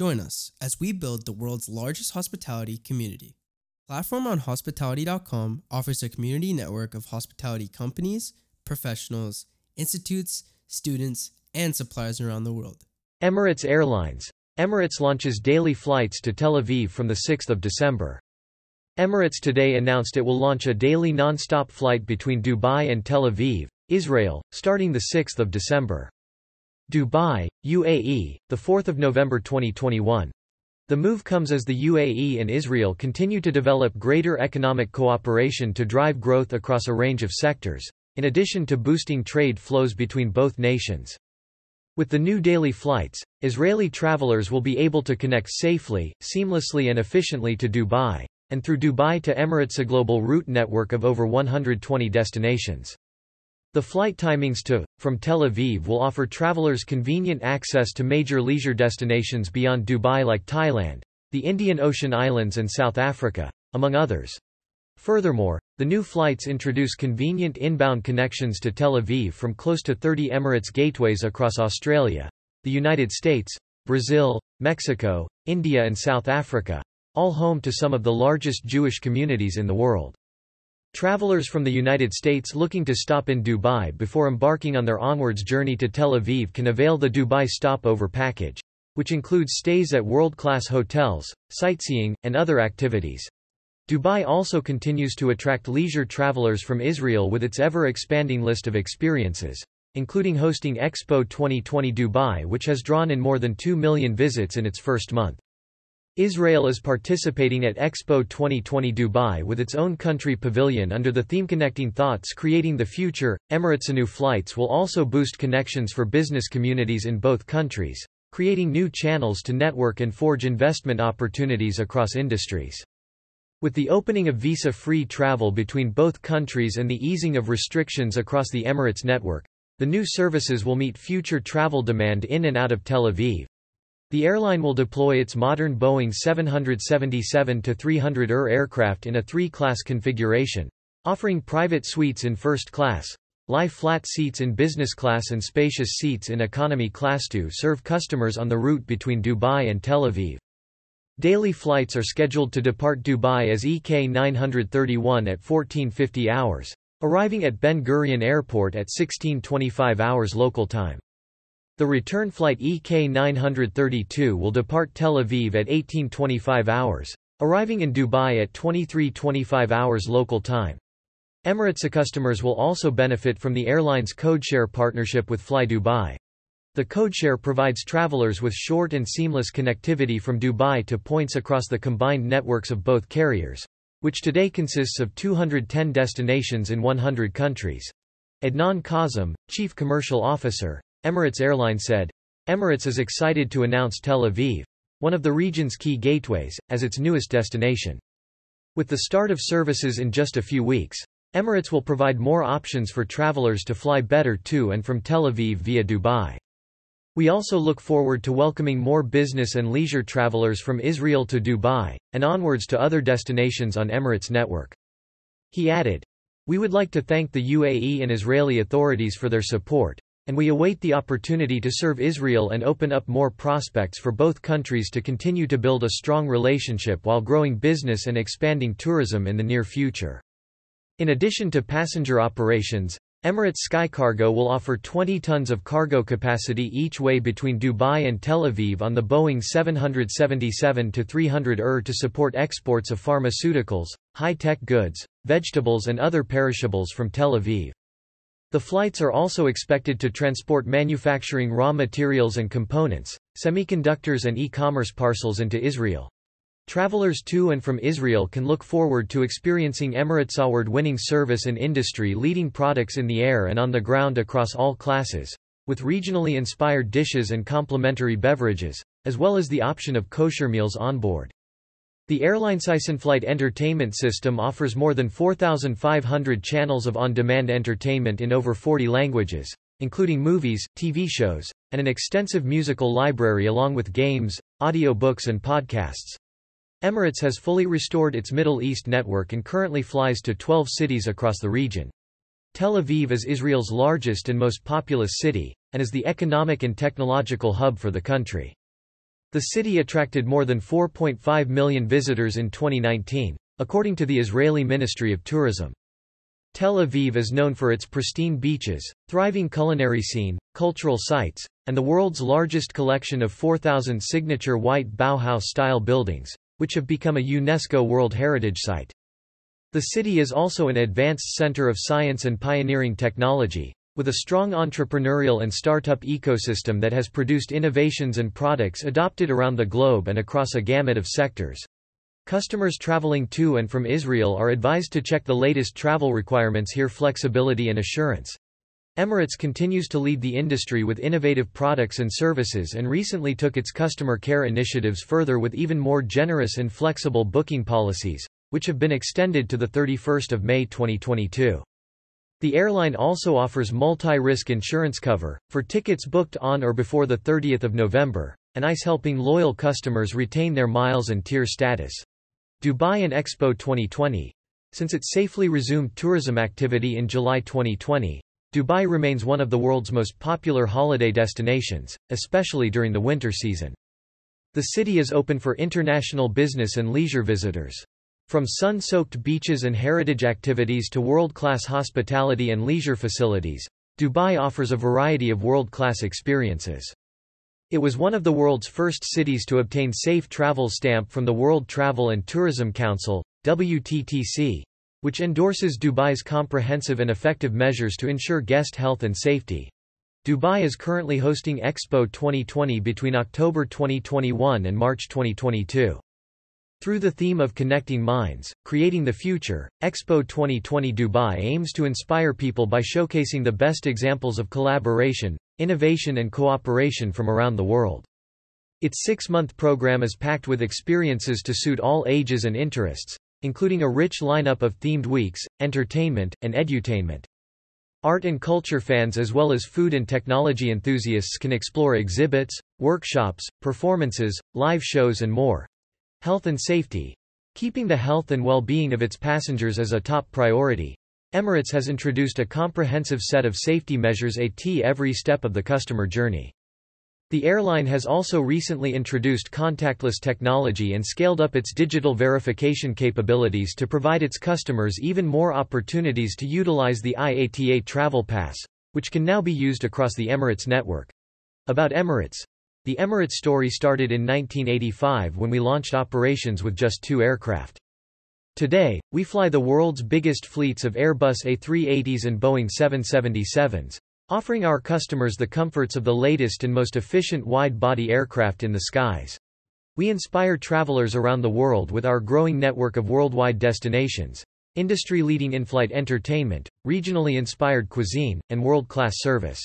Join us as we build the world's largest hospitality community. Platform on Hospitality.com offers a community network of hospitality companies, professionals, institutes, students, and suppliers around the world. Emirates Airlines. Emirates launches daily flights to Tel Aviv from the 6th of December. Emirates today announced it will launch a daily non-stop flight between Dubai and Tel Aviv, Israel, starting the 6th of December. Dubai, UAE, the 4th of November 2021. The move comes as the UAE and Israel continue to develop greater economic cooperation to drive growth across a range of sectors, in addition to boosting trade flows between both nations. With the new daily flights, Israeli travelers will be able to connect safely, seamlessly and efficiently to Dubai, and through Dubai to Emirates, a global route network of over 120 destinations. The flight timings to, from Tel Aviv will offer travelers convenient access to major leisure destinations beyond Dubai like Thailand, the Indian Ocean Islands and South Africa, among others. Furthermore, the new flights introduce convenient inbound connections to Tel Aviv from close to 30 Emirates gateways across Australia, the United States, Brazil, Mexico, India and South Africa, all home to some of the largest Jewish communities in the world. Travelers from the United States looking to stop in Dubai before embarking on their onwards journey to Tel Aviv can avail the Dubai Stopover Package, which includes stays at world-class hotels, sightseeing, and other activities. Dubai also continues to attract leisure travelers from Israel with its ever-expanding list of experiences, including hosting Expo 2020 Dubai, which has drawn in more than 2 million visits in its first month. Israel is participating at Expo 2020 Dubai with its own country pavilion under the theme Connecting Thoughts, Creating the Future. Emirates' new flights will also boost connections for business communities in both countries, creating new channels to network and forge investment opportunities across industries. With the opening of visa-free travel between both countries and the easing of restrictions across the Emirates network, the new services will meet future travel demand in and out of Tel Aviv. The airline will deploy its modern Boeing 777-300ER aircraft in a 3-class configuration, offering private suites in first class, lie-flat seats in business class and spacious seats in economy class to serve customers on the route between Dubai and Tel Aviv. Daily flights are scheduled to depart Dubai as EK 931 at 14:50 hours, arriving at Ben Gurion Airport at 16:25 hours local time. The return flight EK 932 will depart Tel Aviv at 18:25 hours, arriving in Dubai at 23:25 hours local time. Emirates customers will also benefit from the airline's codeshare partnership with Fly Dubai. The codeshare provides travelers with short and seamless connectivity from Dubai to points across the combined networks of both carriers, which today consists of 210 destinations in 100 countries. Adnan Kazim, Chief Commercial Officer, Emirates Airlines said, "Emirates is excited to announce Tel Aviv, one of the region's key gateways, as its newest destination. With the start of services in just a few weeks, Emirates will provide more options for travelers to fly better to and from Tel Aviv via Dubai. We also look forward to welcoming more business and leisure travelers from Israel to Dubai, and onwards to other destinations on Emirates network." He added, "We would like to thank the UAE and Israeli authorities for their support, and we await the opportunity to serve Israel and open up more prospects for both countries to continue to build a strong relationship while growing business and expanding tourism in the near future." In addition to passenger operations, Emirates SkyCargo will offer 20 tons of cargo capacity each way between Dubai and Tel Aviv on the Boeing 777-300ER to support exports of pharmaceuticals, high-tech goods, vegetables and other perishables from Tel Aviv. The flights are also expected to transport manufacturing raw materials and components, semiconductors and e-commerce parcels into Israel. Travelers to and from Israel can look forward to experiencing Emirates' award-winning service and industry-leading products in the air and on the ground across all classes, with regionally inspired dishes and complimentary beverages, as well as the option of kosher meals on board. The airline's Flight entertainment system offers more than 4,500 channels of on-demand entertainment in over 40 languages, including movies, TV shows, and an extensive musical library along with games, audiobooks and podcasts. Emirates has fully restored its Middle East network and currently flies to 12 cities across the region. Tel Aviv is Israel's largest and most populous city, and is the economic and technological hub for the country. The city attracted more than 4.5 million visitors in 2019, according to the Israeli Ministry of Tourism. Tel Aviv is known for its pristine beaches, thriving culinary scene, cultural sites, and the world's largest collection of 4,000 signature white Bauhaus-style buildings, which have become a UNESCO World Heritage Site. The city is also an advanced center of science and pioneering technology, with a strong entrepreneurial and startup ecosystem that has produced innovations and products adopted around the globe and across a gamut of sectors. Customers traveling to and from Israel are advised to check the latest travel requirements here, flexibility and assurance. Emirates continues to lead the industry with innovative products and services, and recently took its customer care initiatives further with even more generous and flexible booking policies, which have been extended to 31 May 2022. The airline also offers multi-risk insurance cover, for tickets booked on or before 30 November, and is helping loyal customers retain their miles and tier status. Dubai and Expo 2020. Since it safely resumed tourism activity in July 2020, Dubai remains one of the world's most popular holiday destinations, especially during the winter season. The city is open for international business and leisure visitors. From sun-soaked beaches and heritage activities to world-class hospitality and leisure facilities, Dubai offers a variety of world-class experiences. It was one of the world's first cities to obtain Safe Travel stamp from the World Travel and Tourism Council, WTTC, which endorses Dubai's comprehensive and effective measures to ensure guest health and safety. Dubai is currently hosting Expo 2020 between October 2021 and March 2022. Through the theme of Connecting Minds, Creating the Future, Expo 2020 Dubai aims to inspire people by showcasing the best examples of collaboration, innovation and cooperation from around the world. Its six-month program is packed with experiences to suit all ages and interests, including a rich lineup of themed weeks, entertainment, and edutainment. Art and culture fans as well as food and technology enthusiasts can explore exhibits, workshops, performances, live shows and more. Health and safety. Keeping the health and well-being of its passengers as a top priority, Emirates has introduced a comprehensive set of safety measures at every step of the customer journey. The airline has also recently introduced contactless technology and scaled up its digital verification capabilities to provide its customers even more opportunities to utilize the IATA Travel Pass, which can now be used across the Emirates network. About Emirates. The Emirates story started in 1985 when we launched operations with just 2 aircraft. Today, we fly the world's biggest fleets of Airbus A380s and Boeing 777s, offering our customers the comforts of the latest and most efficient wide-body aircraft in the skies. We inspire travelers around the world with our growing network of worldwide destinations, industry-leading in-flight entertainment, regionally inspired cuisine, and world-class service.